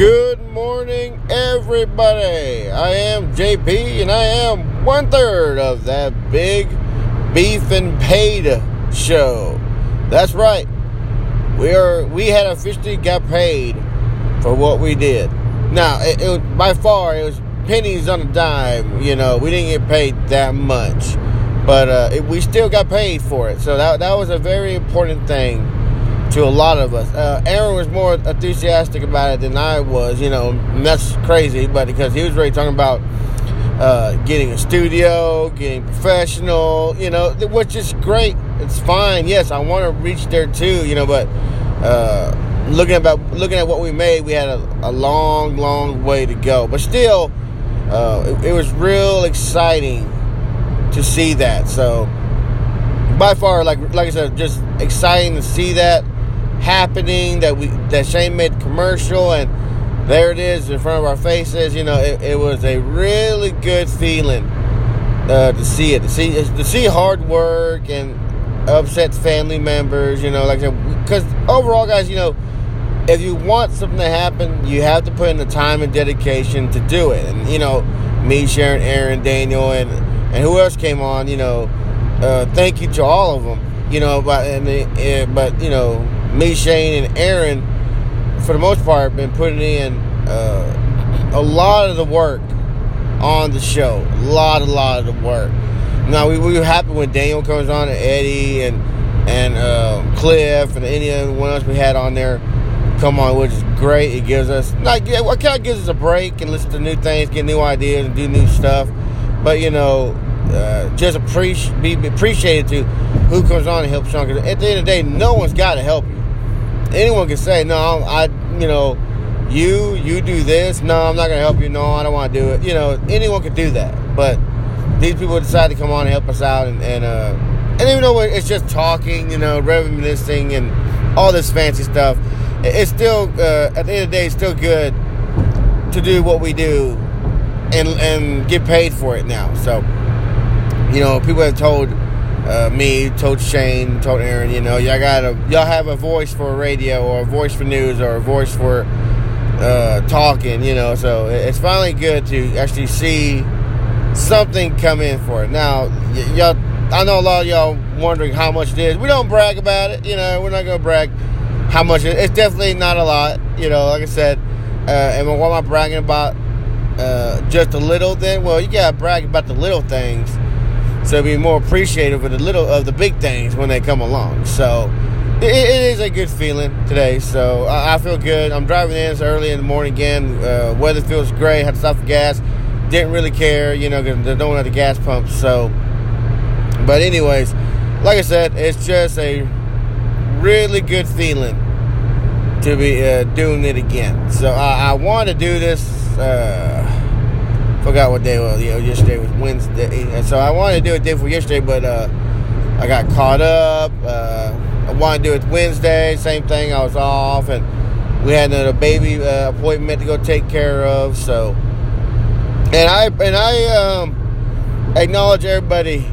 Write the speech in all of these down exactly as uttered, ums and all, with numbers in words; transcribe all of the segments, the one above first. Good morning, everybody. I am J P, and I am one third of that big beef and paid show. That's right. We are. We had officially got paid for what we did. Now, it, it was, by far, it was pennies on a dime. You know, we didn't get paid that much, but uh, it, we still got paid for it. So that that was a very important thing to a lot of us. Uh, Aaron was more enthusiastic about it than I was, you know, and that's crazy, but because he was really talking about uh, getting a studio, getting professional, you know, which is great. It's fine. Yes, I want to reach there too, you know, but uh, looking about looking at what we made, we had a, a long, long way to go. But still, uh, it, it was real exciting to see that. So, by far, like like I said, just exciting to see that happening, that we that Shane made commercial, and there it is in front of our faces. You know, it, it was a really good feeling uh, to see it, to see to see hard work and upset family members. You know, like because overall, guys, you know, if you want something to happen, you have to put in the time and dedication to do it. And you know, me, Sharon, Aaron, Daniel, and and who else came on, you know. Uh, thank you to all of them. You know, but and, the, and but you know, me, Shane, and Aaron, for the most part, been putting in uh, a lot of the work on the show. A lot, a lot of the work. Now we we were happy when Daniel comes on, and Eddie, and and uh, Cliff, and anyone else we had on there come on, which is great. It gives us like what kind of gives us a break and listen to new things, get new ideas, and do new stuff. But you know. Uh, just appreci- be appreciated to who comes on and helps Sean. Because at the end of the day, no one's got to help you. Anyone can say, no, I, you know, you, you do this. No, I'm not going to help you. No, I don't want to do it. You know, anyone can do that. But these people decide to come on and help us out. And, and, uh, and even though it's just talking, you know, reminiscing and all this fancy stuff, it's still, uh, at the end of the day, it's still good to do what we do and, and get paid for it now. So, you know, people have told uh, me, told Shane, told Aaron, you know, y'all got a, y'all have a voice for radio or a voice for news or a voice for uh, talking, you know. So it's finally good to actually see something come in for it. Now, y- y'all, I know a lot of y'all wondering how much it is. We don't brag about it, you know. We're not gonna brag how much it is. It's definitely not a lot, you know. Like I said, uh, and what am I bragging about? Uh, just a little thing. Well, you gotta brag about the little things. So be more appreciative of the little of the big things when they come along. So it, it is a good feeling today. So I, I feel good. I'm driving in. It's early in the morning again. Uh, weather feels great. Had to stop for gas. Didn't really care, you know, because they don't have the gas pumps. So, but anyways, like I said, it's just a really good feeling to be uh, doing it again. So I, I want to do this. Uh, Forgot what day it was. You know, yesterday was Wednesday, and so I wanted to do it day for yesterday, but uh, I got caught up. Uh, I wanted to do it Wednesday, same thing. I was off, and we had another baby uh, appointment to go take care of. So, and I and I um, acknowledge everybody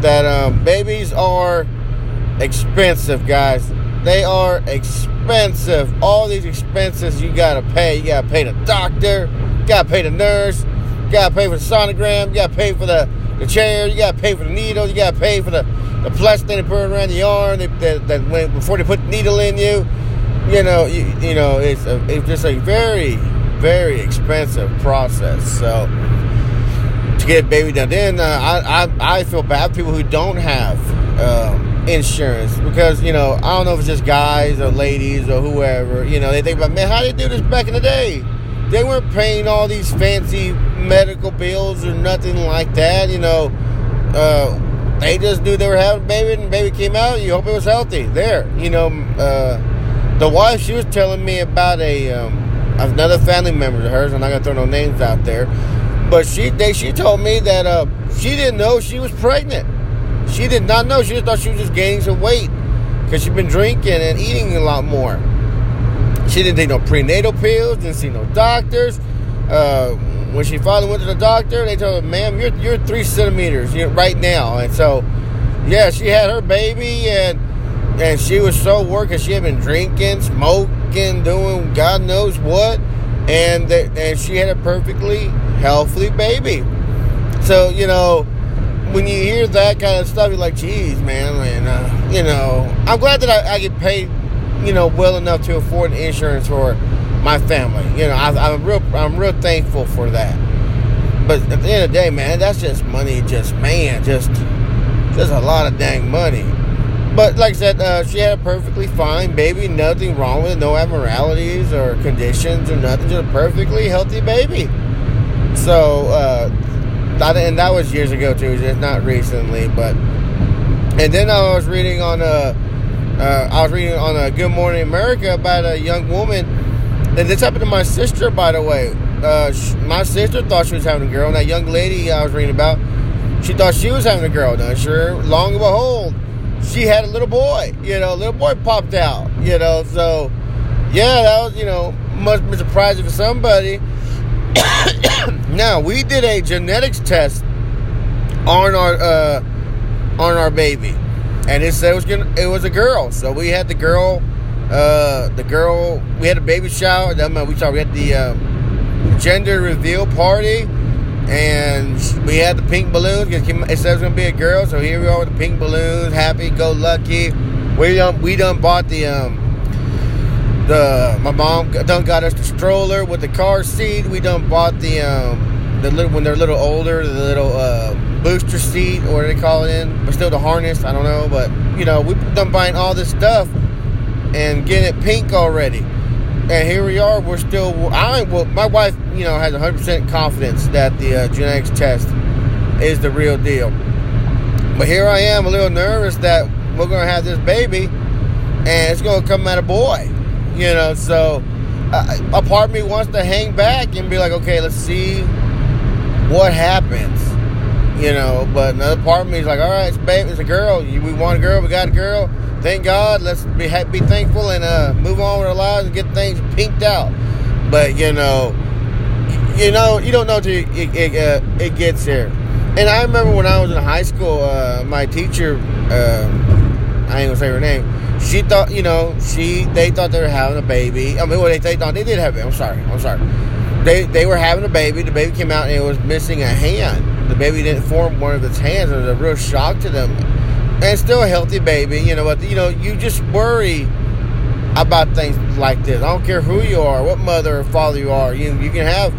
that um, babies are expensive, guys. They are expensive. All these expenses you gotta pay. You gotta pay the doctor. You gotta pay the nurse. You gotta pay for the sonogram, you gotta pay for the, the chair, you gotta pay for the needle, you gotta pay for the, the plastic they put around the arm that, that, that when, before they put the needle in you. You know, you, you know, it's a, it's just a very, very expensive process. So to get a baby done, then uh, I, I I feel bad for people who don't have um, insurance because you know I don't know if it's just guys or ladies or whoever. You know, they think about man, how did they do this back in the day? They weren't paying all these fancy medical bills or nothing like that, you know. Uh, they just knew they were having a baby, and the baby came out. You hope it was healthy. There, you know. Uh, the wife, she was telling me about a um, another family member of hers. I'm not gonna throw no names out there, but she they she told me that uh, she didn't know she was pregnant. She did not know. She just thought she was just gaining some weight because she'd been drinking and eating a lot more. She didn't take no prenatal pills. Didn't see no doctors. Uh, When she finally went to the doctor, they told her, ma'am, you're, you're three centimeters right now. And so, yeah, she had her baby, and and she was so worked because she had been drinking, smoking, doing God knows what. And and they, and she had a perfectly healthy baby. So, you know, when you hear that kind of stuff, you're like, geez, man, and, uh, you know, I'm glad that I, I get paid, you know, well enough to afford insurance for my family. You know, I, I'm real, I'm real thankful for that. But at the end of the day, man, that's just money, just, man, just, just a lot of dang money. But like I said, uh, she had a perfectly fine baby, nothing wrong with it, no abnormalities or conditions or nothing, just a perfectly healthy baby. So, uh, and that was years ago too, just not recently. But and then I was reading on a, uh, I was reading on a Good Morning America about a young woman, and this happened to my sister, by the way. Uh, she, my sister thought she was having a girl, and that young lady I was reading about, she thought she was having a girl. Now, sure, long and behold, she had a little boy. You know, a little boy popped out. You know, so yeah, that was, you know, must be surprising for somebody. Now, we did a genetics test on our uh, on our baby, and it said it was gonna, it was a girl. So we had the girl, uh, the girl. We had a baby shower. That meant we thought we had the um, gender reveal party, and we had the pink balloons. It said it was gonna be a girl. So here we are with the pink balloons, happy go lucky. We done we done bought the. Um, The my mom done got us the stroller with the car seat. We done bought the um the little when they're a little older, the little uh, booster seat or what they call it in, but still the harness. I don't know, but you know we done buying all this stuff and getting it pink already. And here we are. We're still. I well, my wife, you know, has one hundred percent confidence that the uh, genetics test is the real deal. But here I am, a little nervous that we're gonna have this baby, and it's gonna come out a boy. You know, so uh, a part of me wants to hang back and be like, okay, let's see what happens. You know, but another part of me is like, all right, it's baby, it's a girl. We want a girl, we got a girl. Thank God. Let's be be thankful and uh, move on with our lives and get things pinked out. But you know, you know, you don't know till it it, uh, it gets here. And I remember when I was in high school, uh, my teacher, uh, I ain't gonna say her name. She thought, you know, she they thought they were having a baby. I mean, well, they, they thought they did have it. I'm sorry. I'm sorry. They they were having a baby. The baby came out and it was missing a hand. The baby didn't form one of its hands. It was a real shock to them. And it's still a healthy baby, you know. But you know, you just worry about things like this. I don't care who you are, what mother or father you are. You you can have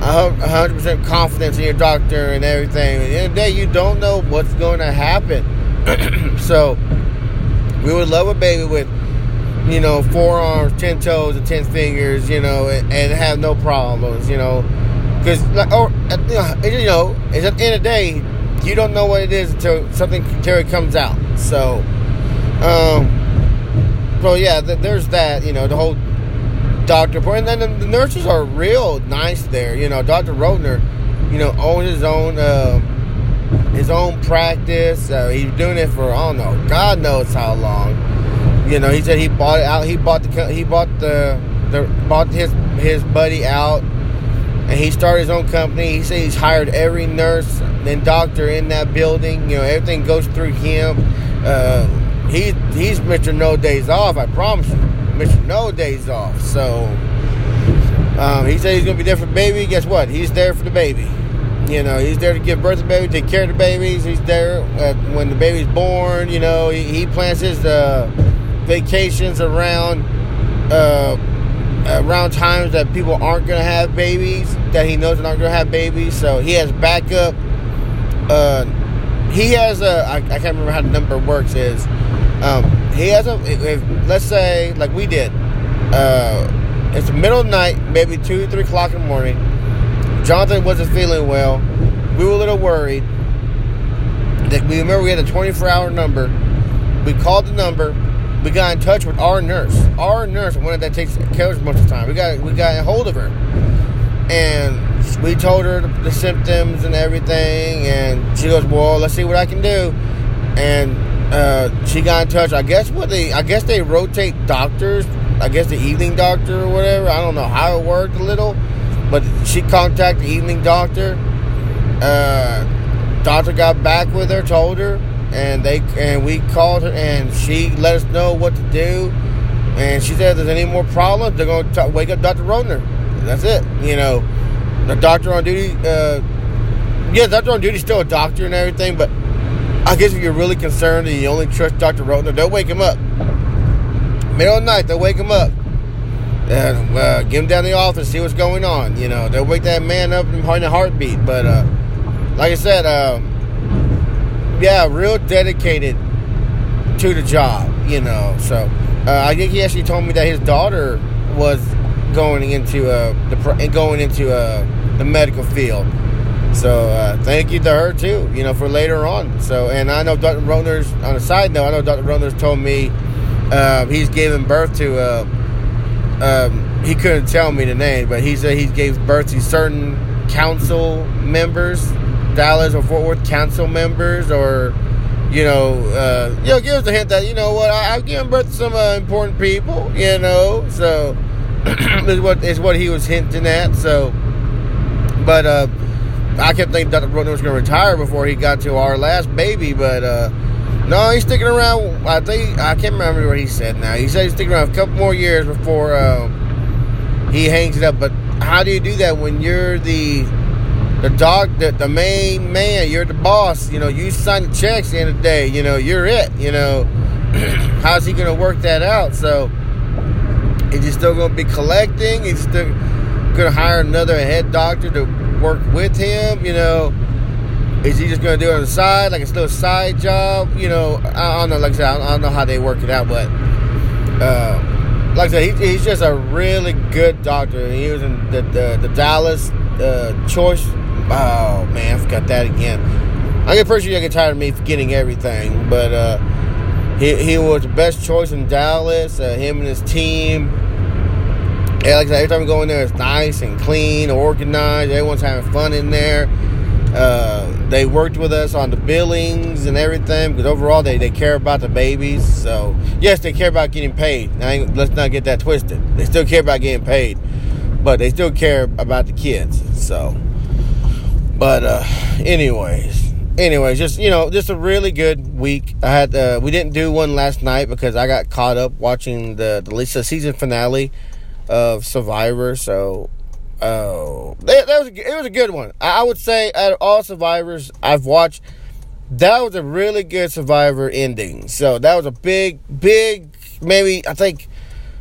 one hundred percent confidence in your doctor and everything. At the end of the day, you don't know what's going to happen. So. We would love a baby with, you know, four arms, ten toes, and ten fingers, you know, and, and have no problems, you know. Because, like, or, you know, at the end of the day, you don't know what it is until something until it comes out. So, um, so yeah, th- there's that, you know, the whole doctor part. And then the, the nurses are real nice there. You know, Doctor Rodner, you know, owns his own, uh, his own practice. Uh, he's doing it for, I don't know, God knows how long. You know, he said he bought it out. He bought the he bought the, the bought his his buddy out, and he started his own company. He said he's hired every nurse and doctor in that building. You know, everything goes through him. Uh, he he's Mister No Days Off. I promise you, Mister No Days Off. So um, he said he's gonna be there for the baby. Guess what? He's there for the baby. You know, he's there to give birth to the baby, take care of the babies. He's there uh, when the baby's born. You know, he, he plans his uh, vacations around uh, around times that people aren't going to have babies, that he knows aren't going to have babies. So he has backup. Uh, he has a, I, I can't remember how the number works is. Um, he has a, if, let's say, like we did. Uh, it's the middle of the night, maybe two, three o'clock in the morning. Jonathan wasn't feeling well. We were a little worried. That we remember we had a twenty-four hour number. We called the number. We got in touch with our nurse. Our nurse, one that takes care of us most of the time. We got we got a hold of her, and we told her the, the symptoms and everything. And she goes, "Well, let's see what I can do." And uh, she got in touch. I guess what they I guess they rotate doctors. I guess the evening doctor or whatever. I don't know how it worked a little. But she contacted the evening doctor. Uh, doctor got back with her, told her, and they and we called her, and she let us know what to do. And she said, if there's any more problems, they're going to wake up Doctor Rodner. That's it. You know, the doctor on duty, uh, yeah, doctor on duty is still a doctor and everything, but I guess if you're really concerned and you only trust Doctor Rodner, they'll wake him up. Middle of the night, they'll wake him up. And, uh, get him down to the office, see what's going on. You know, they'll wake that man up in a heartbeat. But, uh, like I said, uh, yeah, real dedicated to the job, you know. So, uh, I think he actually told me that his daughter was going into uh, the going into uh, the medical field. So, uh, thank you to her, too, you know, for later on. So, and I know Doctor Broder's, on a side note, I know Doctor Broder's told me uh, he's given birth to, uh, um, he couldn't tell me the name, but he said he gave birth to certain council members, Dallas or Fort Worth council members, or, you know, uh, you know, give us a hint that, you know what, I, I've given birth to some uh, important people, you know, so, is what is what he was hinting at, so, but, uh, I kept thinking Doctor Broden was going to retire before he got to our last baby, but uh, no, he's sticking around. I think I can't remember what he said now. He said he's sticking around a couple more years before uh, he hangs it up. But how do you do that when you're the the dog, the, the main man? You're the boss. You know, you sign the checks at the end of the day. You know, you're it. You know, how's he going to work that out? So, is he still going to be collecting? Is he still going to hire another head doctor to work with him? You know, is he just going to do it on the side, like it's a little side job? You know, I don't know. Like I said, I don't know how they work it out, but uh, like I said, he, he's just a really good doctor. He was in the the, the Dallas uh, Choice. Oh man, I forgot that again. I get pretty sure you get tired of me forgetting everything, but uh, he he was the best choice in Dallas. Uh, him and his team. Yeah, like I said, every time we go in there, it's nice and clean, organized. Everyone's having fun in there. Uh, they worked with us on the billings and everything, because overall they, they care about the babies. So, yes, they care about getting paid. Now, let's not get that twisted. They still care about getting paid, but they still care about the kids. So, but uh, anyways, anyways, just, you know, just a really good week. I had uh, we didn't do one last night because I got caught up watching the, the season finale of Survivor. So oh that, that was a, it was a good one. I, I would say out of all Survivors I've watched, that was a really good Survivor ending. So that was a big big maybe I think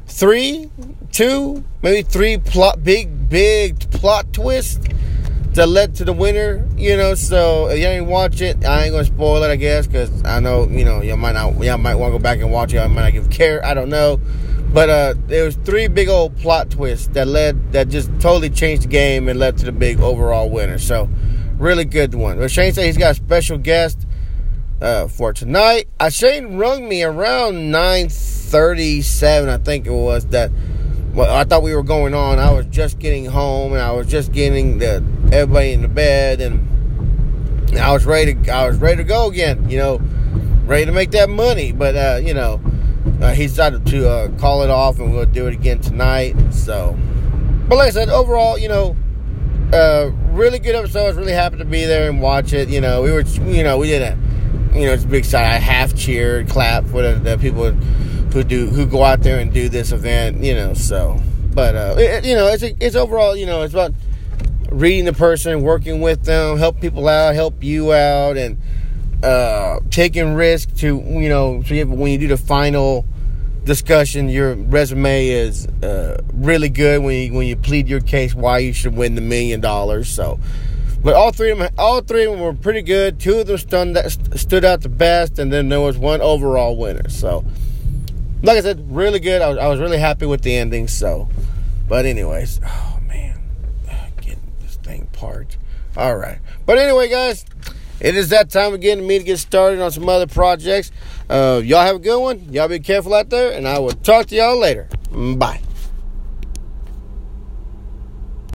three two maybe three plot big big plot twist that led to the winner, you know. So if you ain't watch it, I ain't gonna spoil it, I guess, because I know, you know, y'all might not y'all might want to go back and watch it. I might not give care, I don't know. But uh, there was three big old plot twists that led, that just totally changed the game and led to the big overall winner. So, really good one. But Shane said he's got a special guest uh, for tonight. Uh, Shane rung me around nine thirty-seven, I think it was, that well, I thought we were going on. I was just getting home, and I was just getting the, everybody in the bed, and I was ready to, I was ready to go again, you know, ready to make that money. But, uh, you know, Uh, he decided to uh, call it off, and we'll do it again tonight. So, but like I said, overall, you know, uh, really good episode. I was really happy to be there and watch it. You know, we were, you know, we did a, you know, it's a big side. I half cheered, clap for the, the people who do, who go out there and do this event. You know, so, but uh, it, you know, it's a, it's overall, you know, it's about reading the person, working with them, help people out, help you out, and uh taking risk to, you know, so you have, when you do the final discussion, your resume is uh really good when you when you plead your case why you should win the million dollars. So, but all three of them all three of them were pretty good. Two of them stunned that st- stood out the best, and then there was one overall winner. So like I said, really good. I was, I was really happy with the ending. So, but anyways, oh man, getting this thing parked. All right, but anyway, guys, it is that time again for me to get started on some other projects. Uh, y'all have a good one. Y'all be careful out there, and I will talk to y'all later. Bye.